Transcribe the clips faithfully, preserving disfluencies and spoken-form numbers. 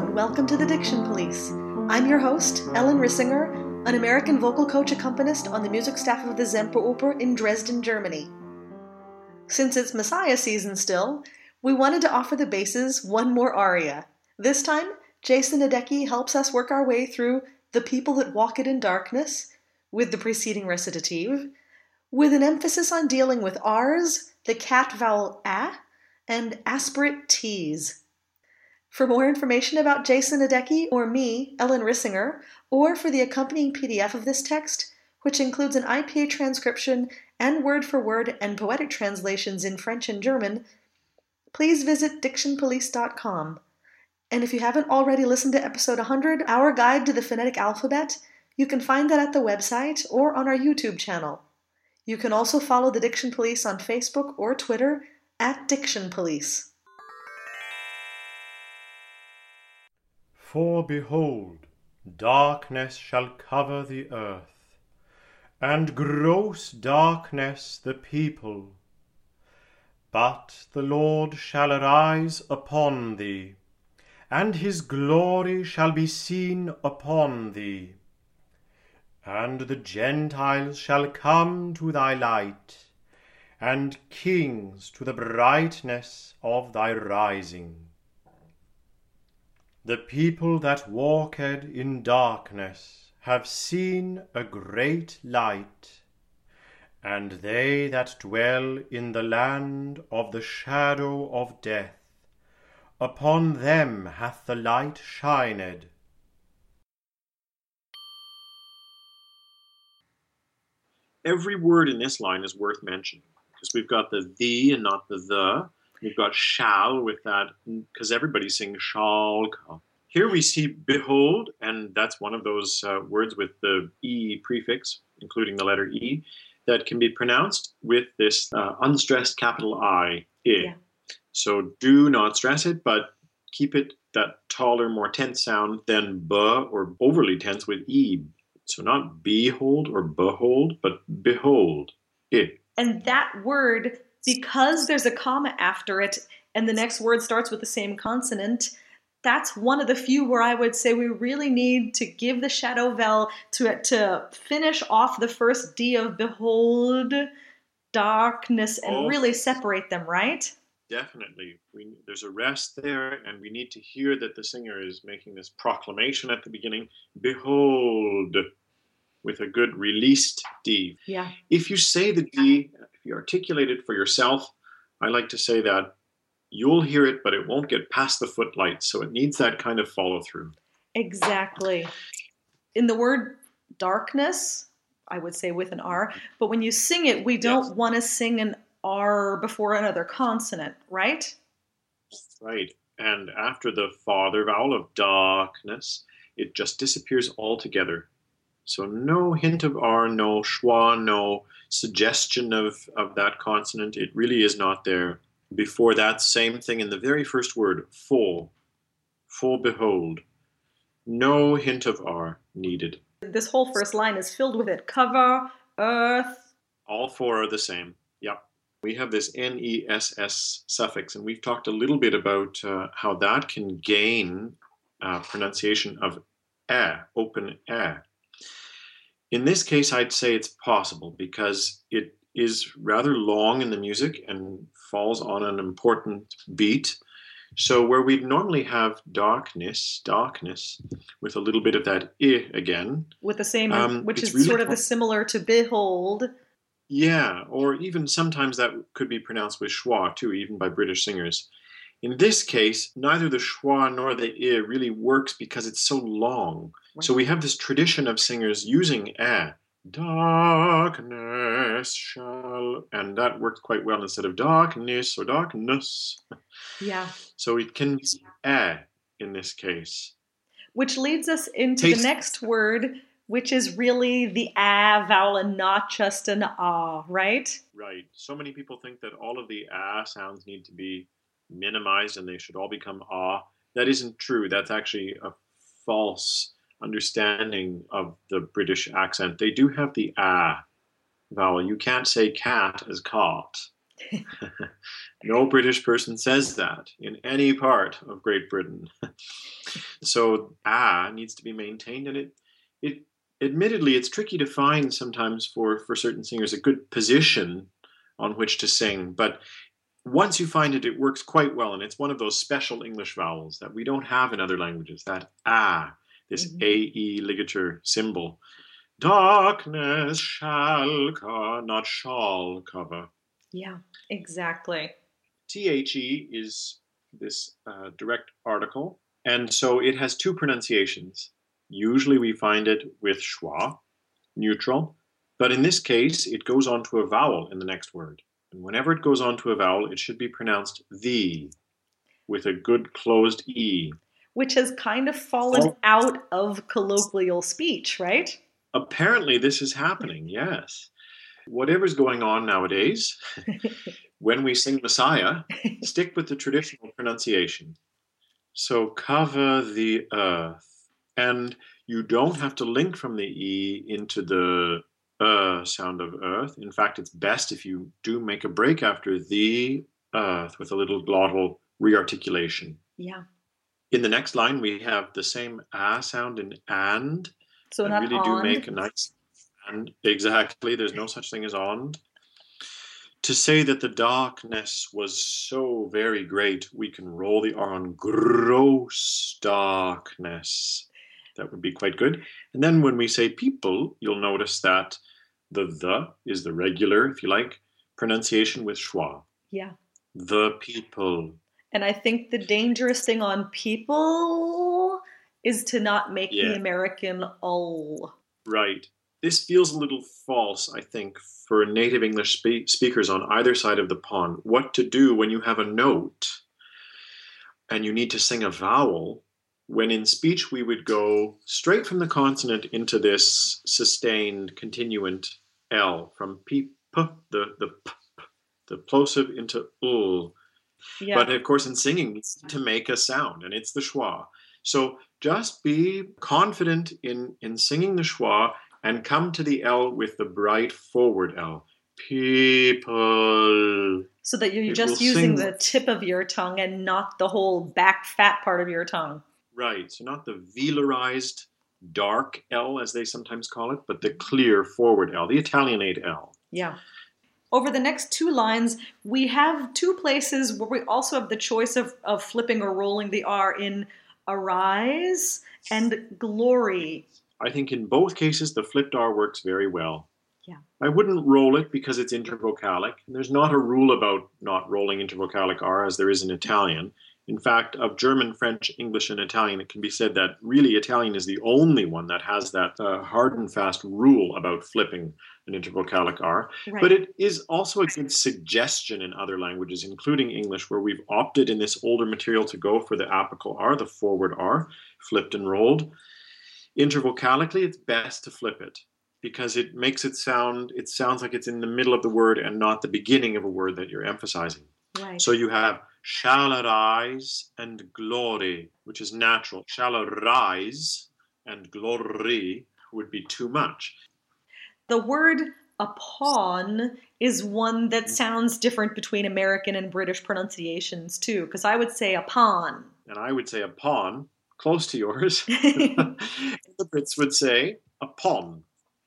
Hello and welcome to the Diction Police. I'm your host, Ellen Rissinger, an American vocal coach accompanist on the music staff of the Semperoper in Dresden, Germany. Since it's Messiah season still, we wanted to offer the basses one more aria. This time, Jason Nedecky helps us work our way through The People That Walked in Darkness with the preceding recitative, with an emphasis on dealing with R's, the cat vowel A, and aspirate T's. For more information about Jason Nedecky or me, Ellen Rissinger, or for the accompanying P D F of this text, which includes an I P A transcription and word-for-word and poetic translations in French and German, please visit diction police dot com. And if you haven't already listened to episode one hundred, Our Guide to the Phonetic Alphabet, you can find that at the website or on our YouTube channel. You can also follow the Diction Police on Facebook or Twitter at Diction Police. For behold, darkness shall cover the earth, and gross darkness the people. But the Lord shall arise upon thee, and his glory shall be seen upon thee. And the Gentiles shall come to thy light, and kings to the brightness of thy rising. The people that walked in darkness have seen a great light, and they that dwell in the land of the shadow of death, upon them hath the light shined. Every word in this line is worth mentioning, because we've got the thee and not the the. We've got shall with that, because everybody sings shall come. Here we see behold, and that's one of those uh, words with the E prefix, including the letter E, that can be pronounced with this uh, unstressed capital I, I. Yeah. So do not stress it, but keep it that taller, more tense sound than B, or overly tense with E. So not behold or behold, but behold, I. And that word, because there's a comma after it and the next word starts with the same consonant, that's one of the few where I would say we really need to give the shadow vowel to to finish off the first D of behold, darkness, and oh, really separate them, right? Definitely. We, there's a rest there, and we need to hear that the singer is making this proclamation at the beginning, behold, with a good released D. Yeah. If you say the D, if you articulate it for yourself, I like to say that you'll hear it, but it won't get past the footlights. So it needs that kind of follow through. Exactly. In the word darkness, I would say with an R, but when you sing it, we don't yes. want to sing an R before another consonant, right? Right. And after the father vowel of darkness, it just disappears altogether. So no hint of R, no schwa, no suggestion of, of that consonant. It really is not there. Before that, same thing in the very first word, full, full behold. No hint of R needed. This whole first line is filled with it. Cover, earth. All four are the same. Yep. We have this N E S S suffix, and we've talked a little bit about uh, how that can gain uh, pronunciation of eh, open eh. In this case, I'd say it's possible because it is rather long in the music and falls on an important beat. So where we'd normally have darkness, darkness, with a little bit of that I again. With the same, um, which is really sort of po- similar to behold. Yeah, or even sometimes that could be pronounced with schwa too, even by British singers. In this case, neither the schwa nor the I really works because it's so long. So we have this tradition of singers using eh. Darkness shall, and that worked quite well instead of darkness or darkness. Yeah. So it can be eh in this case. Which leads us into Taste. the next word, which is really the ah vowel and not just an ah, right? Right. So many people think that all of the ah sounds need to be minimized and they should all become ah. That isn't true. That's actually a false understanding of the British accent. They do have the ah vowel. You can't say cat as caught. No British person says that in any part of Great Britain. So ah needs to be maintained, and it it admittedly it's tricky to find sometimes for for certain singers a good position on which to sing, but once you find it, it works quite well, and it's one of those special English vowels that we don't have in other languages, that ah, this mm-hmm. A E ligature symbol. Darkness shall cover, not shall cover. Yeah, exactly. T H E is this uh, direct article, and so it has two pronunciations. Usually we find it with schwa, neutral, but in this case, it goes on to a vowel in the next word. And whenever it goes on to a vowel, it should be pronounced the, with a good closed E. Which has kind of fallen oh. out of colloquial speech, right? Apparently this is happening, yes. Whatever's going on nowadays, when we sing Messiah, stick with the traditional pronunciation. So cover the earth. And you don't have to link from the E into the Uh, sound of earth. In fact, it's best if you do make a break after the earth with a little glottal rearticulation. Yeah. In the next line, we have the same ah sound in and. So not really on. Do make a nice and. Exactly. There's no such thing as on. To say that the darkness was so very great, we can roll the R on gross darkness. That would be quite good. And then when we say people, you'll notice that the the is the regular, if you like, pronunciation with schwa. Yeah. The people. And I think the dangerous thing on people is to not make yeah. the American ul. Right. This feels a little false, I think, for native English spe- speakers on either side of the pond. What to do when you have a note and you need to sing a vowel, when in speech we would go straight from the consonant into this sustained continuant L, from P, P, the, the P, the plosive into ul. Yeah. But of course in singing, it's to make a sound, and it's the schwa. So just be confident in, in singing the schwa and come to the L with the bright forward L. People. So that you're people just using the tip of your tongue and not the whole back fat part of your tongue. Right, so not the velarized dark L, as they sometimes call it, but the clear forward L, the Italianate L. Yeah. Over the next two lines, we have two places where we also have the choice of, of flipping or rolling the R in arise and glory. I think in both cases, the flipped R works very well. Yeah. I wouldn't roll it because it's intervocalic. And there's not a rule about not rolling intervocalic R as there is in Italian. In fact, of German, French, English, and Italian, it can be said that really Italian is the only one that has that uh, hard and fast rule about flipping an intervocalic R. Right. But it is also a good suggestion in other languages, including English, where we've opted in this older material to go for the apical R, the forward R, flipped and rolled. Intervocalically, it's best to flip it because it makes it sound, it sounds like it's in the middle of the word and not the beginning of a word that you're emphasizing. Right. So you have shall arise and glory, which is natural. Shall arise and glory would be too much. The word upon is one that sounds different between American and British pronunciations too, because I would say upon. And I would say upon, close to yours. The Brits would say upon.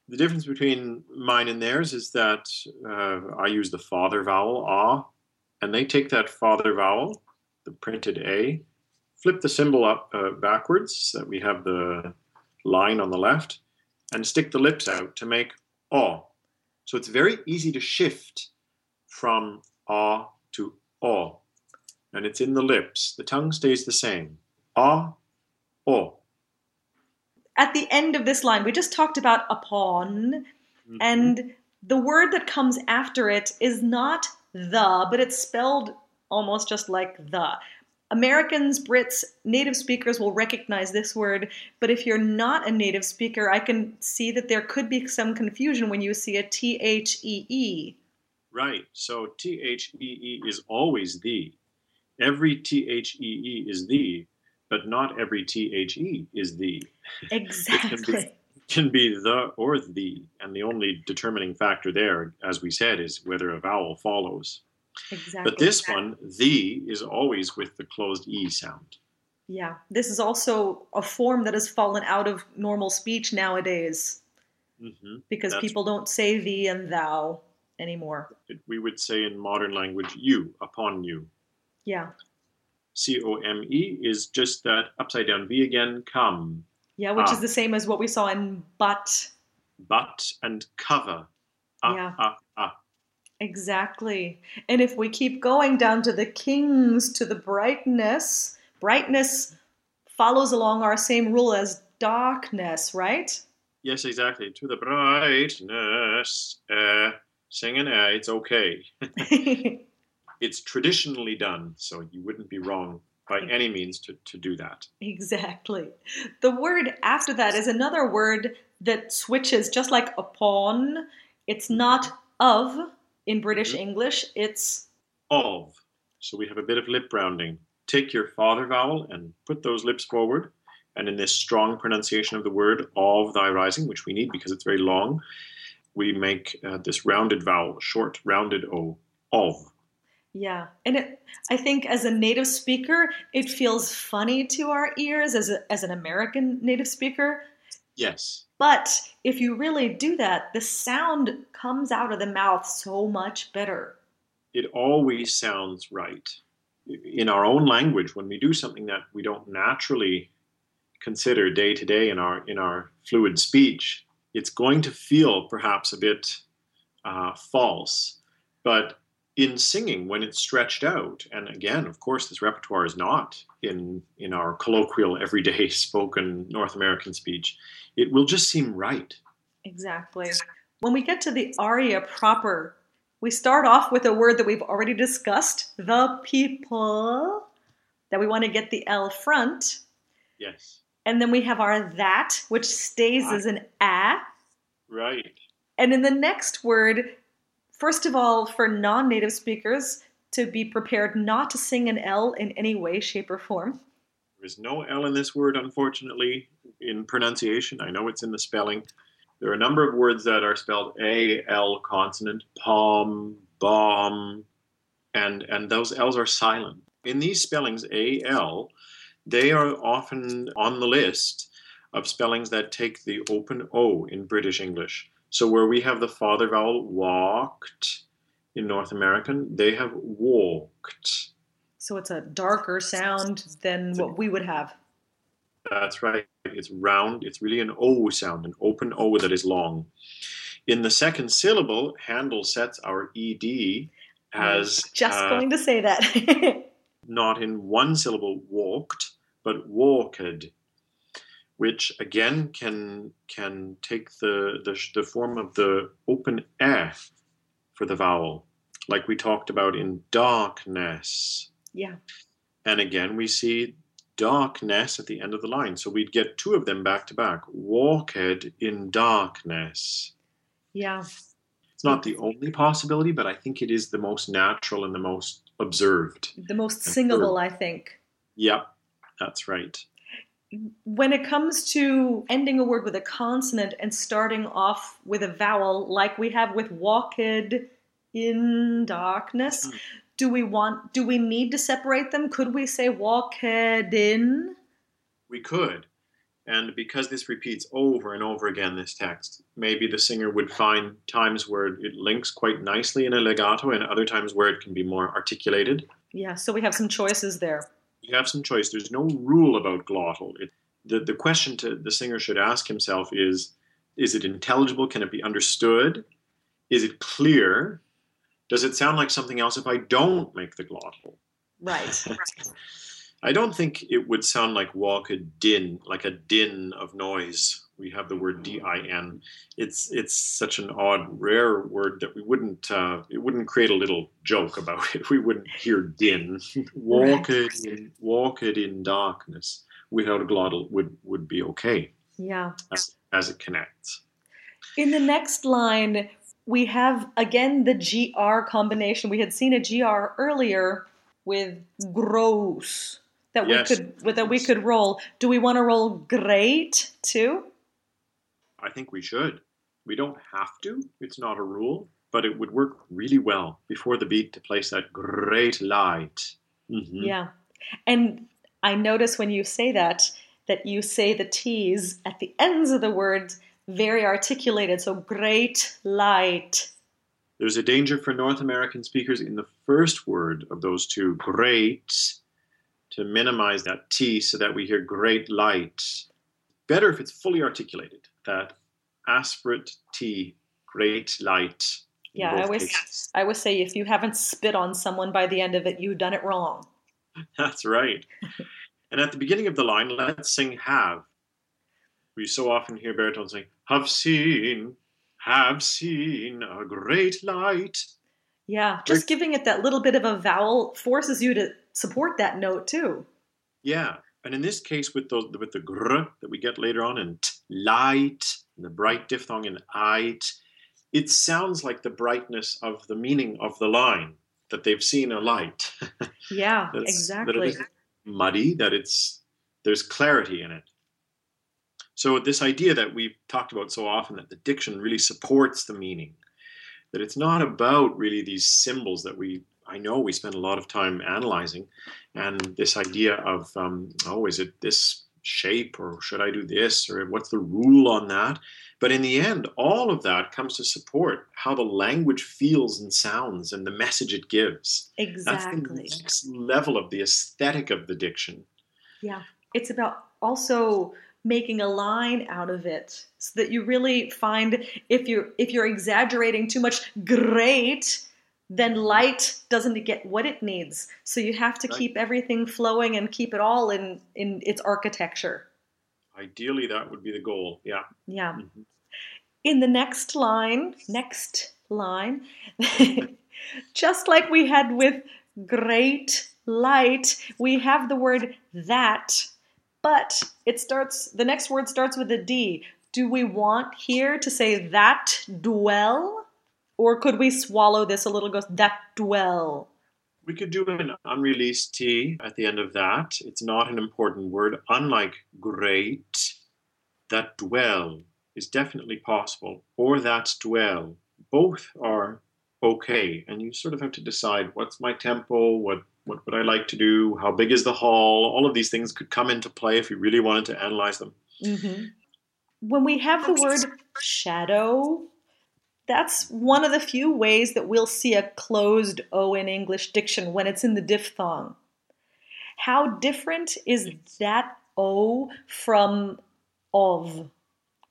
The difference between mine and theirs is that uh, I use the father vowel, ah. And they take that father vowel, the printed A, flip the symbol up uh, backwards so that we have the line on the left, and stick the lips out to make O. So it's very easy to shift from A to O. And it's in the lips. The tongue stays the same. A, O. At the end of this line, we just talked about upon, mm-hmm. and the word that comes after it is not the, but it's spelled almost just like the. Americans, Brits, native speakers will recognize this word, but if you're not a native speaker, I can see that there could be some confusion when you see a T H E E. Right, so T H E E is always the. Every T H E E is the, but not every T H E is the. Exactly. Can be the or the, and the only determining factor there, as we said, is whether a vowel follows. Exactly. But this exactly. one, the, is always with the closed E sound. Yeah, this is also a form that has fallen out of normal speech nowadays mm-hmm. because That's people don't say thee and thou anymore. We would say in modern language, you, upon you. Yeah. C O M E is just that upside down V again, come. Yeah, which ah. is the same as what we saw in but. But and cover. Ah, yeah. Ah, ah. Exactly. And if we keep going down to the kings, to the brightness... Brightness follows along our same rule as darkness, right? Yes, exactly. To the brightness, uh, singing, uh, it's okay. It's traditionally done, so you wouldn't be wrong by any means to, to do that. Exactly. The word after that is another word that switches, just like upon. It's not of in British mm-hmm. English, it's of. So we have a bit of lip rounding. Take your father vowel and put those lips forward. And in this strong pronunciation of the word of thy rising, which we need because it's very long, we make uh, this rounded vowel, short, rounded O, of. Yeah. And it, I think as a native speaker, it feels funny to our ears as, a, as an American native speaker. Yes. But if you really do that, the sound comes out of the mouth so much better. It always sounds right. In our own language, when we do something that we don't naturally consider day to day in our in our fluid speech, it's going to feel perhaps a bit uh, false. But in singing, when it's stretched out, and again, of course, this repertoire is not in in our colloquial, everyday spoken North American speech, it will just seem right. Exactly. When we get to the aria proper, we start off with a word that we've already discussed, the people, that we want to get the L front. Yes. And then we have our that, which stays I. as an ah. Right. And in the next word, first of all, for non-native speakers, to be prepared not to sing an L in any way, shape, or form. There is no L in this word, unfortunately, in pronunciation. I know it's in the spelling. There are a number of words that are spelled A L consonant, palm, bomb, and, and those L's are silent. In these spellings, A L, they are often on the list of spellings that take the open O in British English. So where we have the father vowel walked in North American, they have walked. So it's a darker sound than what we would have. That's right. It's round. It's really an O sound, an open O that is long. In the second syllable, Handel sets our E D as... Just uh, going to say that. Not in one syllable, walked, but walked, which again can can take the, the, the form of the open F for the vowel, like we talked about in darkness. Yeah. And again, we see... darkness at the end of the line. So we'd get two of them back to back. Walked in darkness. Yeah. It's not the only possibility, but I think it is the most natural and the most observed. The most singable, I think. Yep, that's right. When it comes to ending a word with a consonant and starting off with a vowel, like we have with walked in darkness... Mm. Do we want? Do we need to separate them? Could we say walked in? We could. And because this repeats over and over again, this text, maybe the singer would find times where it links quite nicely in a legato and other times where it can be more articulated. Yeah, so we have some choices there. You have some choice. There's no rule about glottal. It, the, the question to the singer should ask himself is, is it intelligible? Can it be understood? Is it clear? Does it sound like something else if I don't make the glottal? Right. right. I don't think it would sound like walk a din, like a din of noise. We have the word D I N. It's it's such an odd, rare word that we wouldn't uh, it wouldn't create a little joke about it. We wouldn't hear din. Walk right. it in, walk it in darkness without a glottal would, would be okay. Yeah. As, as it connects. In the next line. We have, again, the G R combination. We had seen a G R earlier with gross that yes. we could that we could roll. Do we want to roll great too? I think we should. We don't have to. It's not a rule, but it would work really well before the beat to place that great light. Mm-hmm. Yeah. And I notice when you say that, that you say the T's at the ends of the words very articulated, so great light. There's a danger for North American speakers in the first word of those two, great, to minimize that T so that we hear great light. Better if it's fully articulated, that aspirate T, great light. Yeah, I always, cases. I always say if you haven't spit on someone by the end of it, you've done it wrong. That's right. And at the beginning of the line, let's sing have. We so often hear baritones saying, have seen, have seen a great light. Yeah, just great. Giving it that little bit of a vowel forces you to support that note too. Yeah, and in this case with those, with the gr that we get later on and t, light, and the bright diphthong in it, it sounds like the brightness of the meaning of the line, that they've seen a light. Yeah, exactly. That it isn't muddy, that it's there's clarity in it. So this idea that we've talked about so often, that the diction really supports the meaning, that it's not about really these symbols that we, I know we spend a lot of time analyzing, and this idea of, um, oh, is it this shape, or should I do this, or what's the rule on that? But in the end, all of that comes to support how the language feels and sounds and the message it gives. Exactly. That's the next level of the aesthetic of the diction. Yeah, it's about also making a line out of it so that you really find if you're, if you're exaggerating too much, great, then light doesn't get what it needs. So you have to right. keep everything flowing and keep it all in, in its architecture. Ideally, that would be the goal, yeah. Yeah. Mm-hmm. In the next line, next line, just like we had with great light, we have the word that. But it starts, the next word starts with a D. Do we want here to say that dwell? Or could we swallow this a little, go that dwell? We could do an unreleased T at the end of that. It's not an important word, unlike great. That dwell is definitely possible. Or that dwell. Both are okay. And you sort of have to decide what's my tempo, what What would I like to do? How big is the hall? All of these things could come into play if you really wanted to analyze them. Mm-hmm. When we have the word shadow, that's one of the few ways that we'll see a closed O in English diction when it's in the diphthong. How different is that O from of,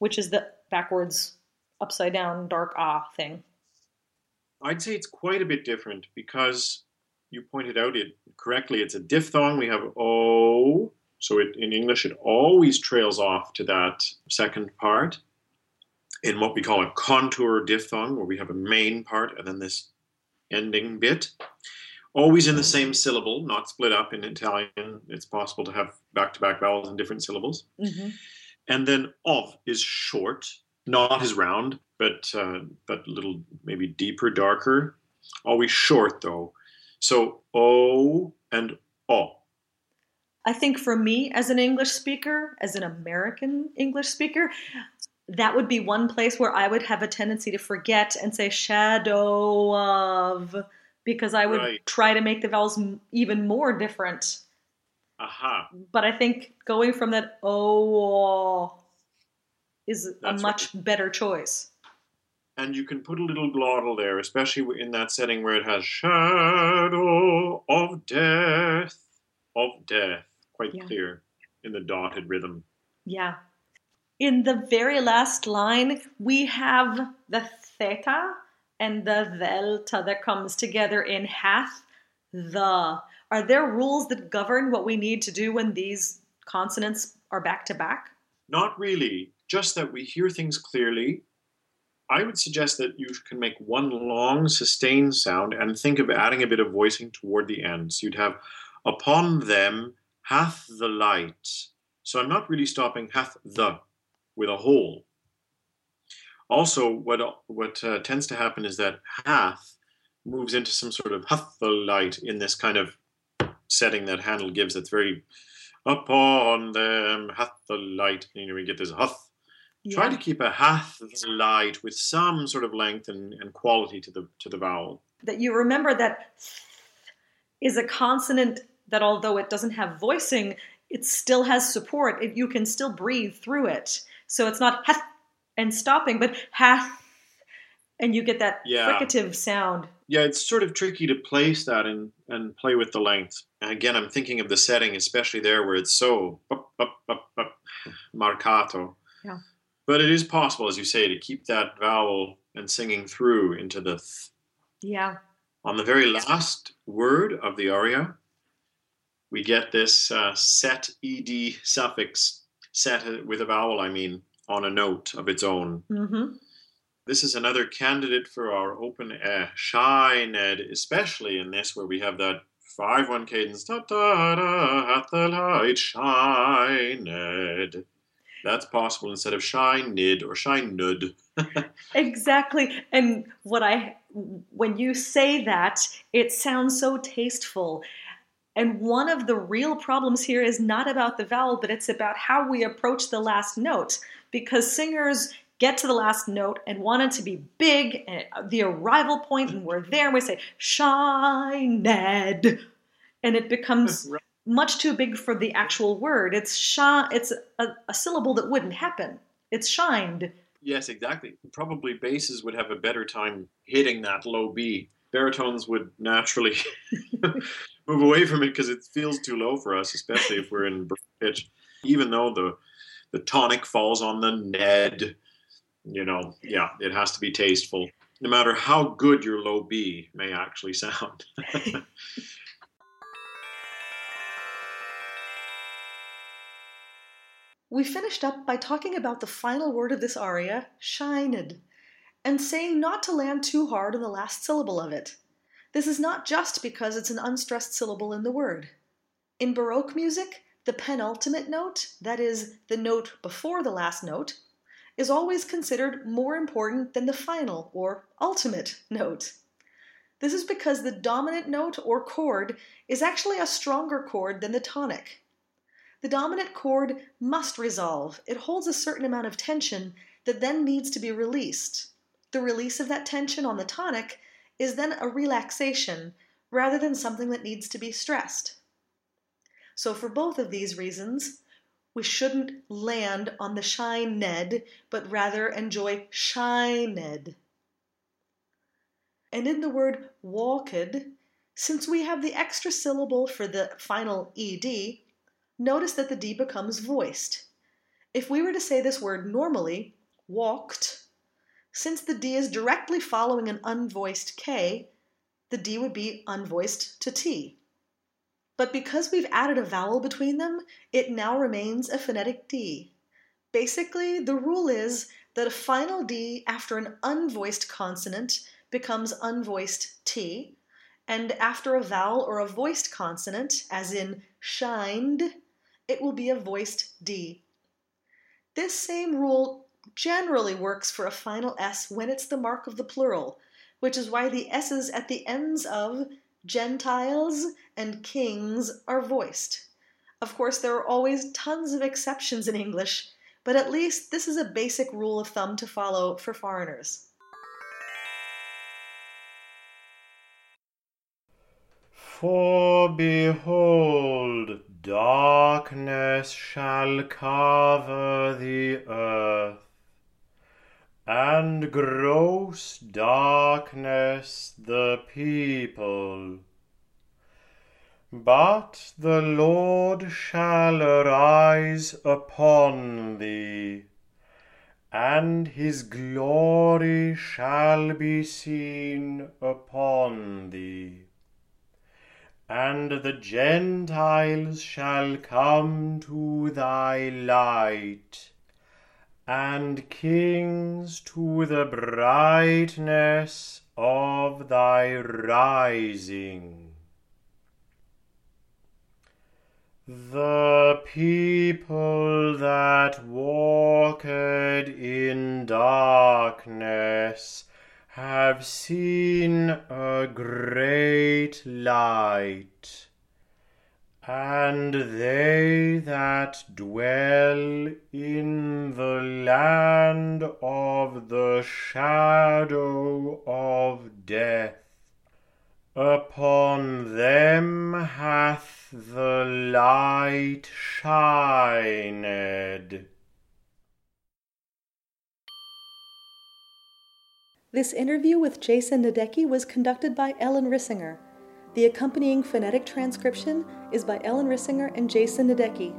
which is the backwards, upside down, dark ah thing? I'd say it's quite a bit different because you pointed out it correctly. It's a diphthong. We have O. So it, in English, it always trails off to that second part in what we call a contour diphthong, where we have a main part and then this ending bit. Always in the same syllable, not split up. In Italian, it's possible to have back-to-back vowels in different syllables. Mm-hmm. And then of is short, not as round, but uh, but a little maybe deeper, darker. Always short, though. So, O and O. I think for me, as an English speaker, as an American English speaker, that would be one place where I would have a tendency to forget and say shadow of, because I would right. try to make the vowels even more different. Aha. Uh-huh. But I think going from that O is That's a much right. better choice. And you can put a little glottal there, especially in that setting where it has shadow of death, of death, quite yeah. clear in the dotted rhythm. Yeah. In the very last line, we have the theta and the delta that comes together in hath, the. Are there rules that govern what we need to do when these consonants are back to back? Not really. Just that we hear things clearly. I would suggest that you can make one long sustained sound and think of adding a bit of voicing toward the end. So you'd have, upon them hath the light. So I'm not really stopping hath the with a whole. Also, what what uh, tends to happen is that hath moves into some sort of hath the light in this kind of setting that Handel gives that's very, upon them hath the light. You know, we get this hath. Yeah. Try to keep a hath light with some sort of length and, and quality to the to the vowel. That you remember that th is a consonant that although it doesn't have voicing, it still has support. It, you can still breathe through it. So it's not hath and stopping, but hath, and you get that yeah. fricative sound. Yeah, it's sort of tricky to place that and, and play with the length. And again, I'm thinking of the setting, especially there where it's so up, up, up, up, marcato. Yeah. But it is possible, as you say, to keep that vowel and singing through into the th. Yeah. On the very last word of the aria, we get this uh, set ed suffix, set with a vowel, I mean, on a note of its own. Mm-hmm. This is another candidate for our open eh, shy ned, especially in this where we have that five one cadence, da da da, at the light, shy ned. That's possible instead of shy nid or shy nud. Exactly. And what I, when you say that, it sounds so tasteful. And one of the real problems here is not about the vowel, but it's about how we approach the last note. Because singers get to the last note and want it to be big, and the arrival point, and we're there, and we say, shy ned. And it becomes... right. Much too big for the actual word. It's sh- It's a, a syllable that wouldn't happen. It's shined. Yes, exactly. Probably basses would have a better time hitting that low B. Baritones would naturally move away from it because it feels too low for us, especially if we're in pitch. Even though the the tonic falls on the ned, you know, yeah, it has to be tasteful. No matter how good your low B may actually sound. We finished up by talking about the final word of this aria, shined, and saying not to land too hard on the last syllable of it. This is not just because it's an unstressed syllable in the word. In Baroque music, the penultimate note, that is, the note before the last note, is always considered more important than the final or ultimate note. This is because the dominant note or chord is actually a stronger chord than the tonic. The dominant chord must resolve. It holds a certain amount of tension that then needs to be released. The release of that tension on the tonic is then a relaxation rather than something that needs to be stressed. So for both of these reasons, we shouldn't land on the shined, but rather enjoy shined. And in the word walked, since we have the extra syllable for the final ed, notice that the D becomes voiced. If we were to say this word normally, walked, since the D is directly following an unvoiced K, the D would be unvoiced to T. But because we've added a vowel between them, it now remains a phonetic D. Basically, the rule is that a final D after an unvoiced consonant becomes unvoiced T, and after a vowel or a voiced consonant, as in shined, it will be a voiced D. This same rule generally works for a final S when it's the mark of the plural, which is why the S's at the ends of Gentiles and kings are voiced. Of course, there are always tons of exceptions in English, but at least this is a basic rule of thumb to follow for foreigners. For behold, darkness shall cover the earth, and gross darkness the people. But the Lord shall arise upon thee, and his glory shall be seen upon thee. And the Gentiles shall come to thy light, and kings to the brightness of thy rising. The people that walked in darkness have seen a great light, and they that dwell in the land of the shadow of death, Upon them hath the light shined. This interview with Jason Nedecky was conducted by Ellen Rissinger. The accompanying phonetic transcription is by Ellen Rissinger and Jason Nedecky.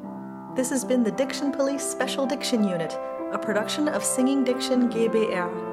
This has been the Diction Police Special Diction Unit, a production of Singing Diction G B R.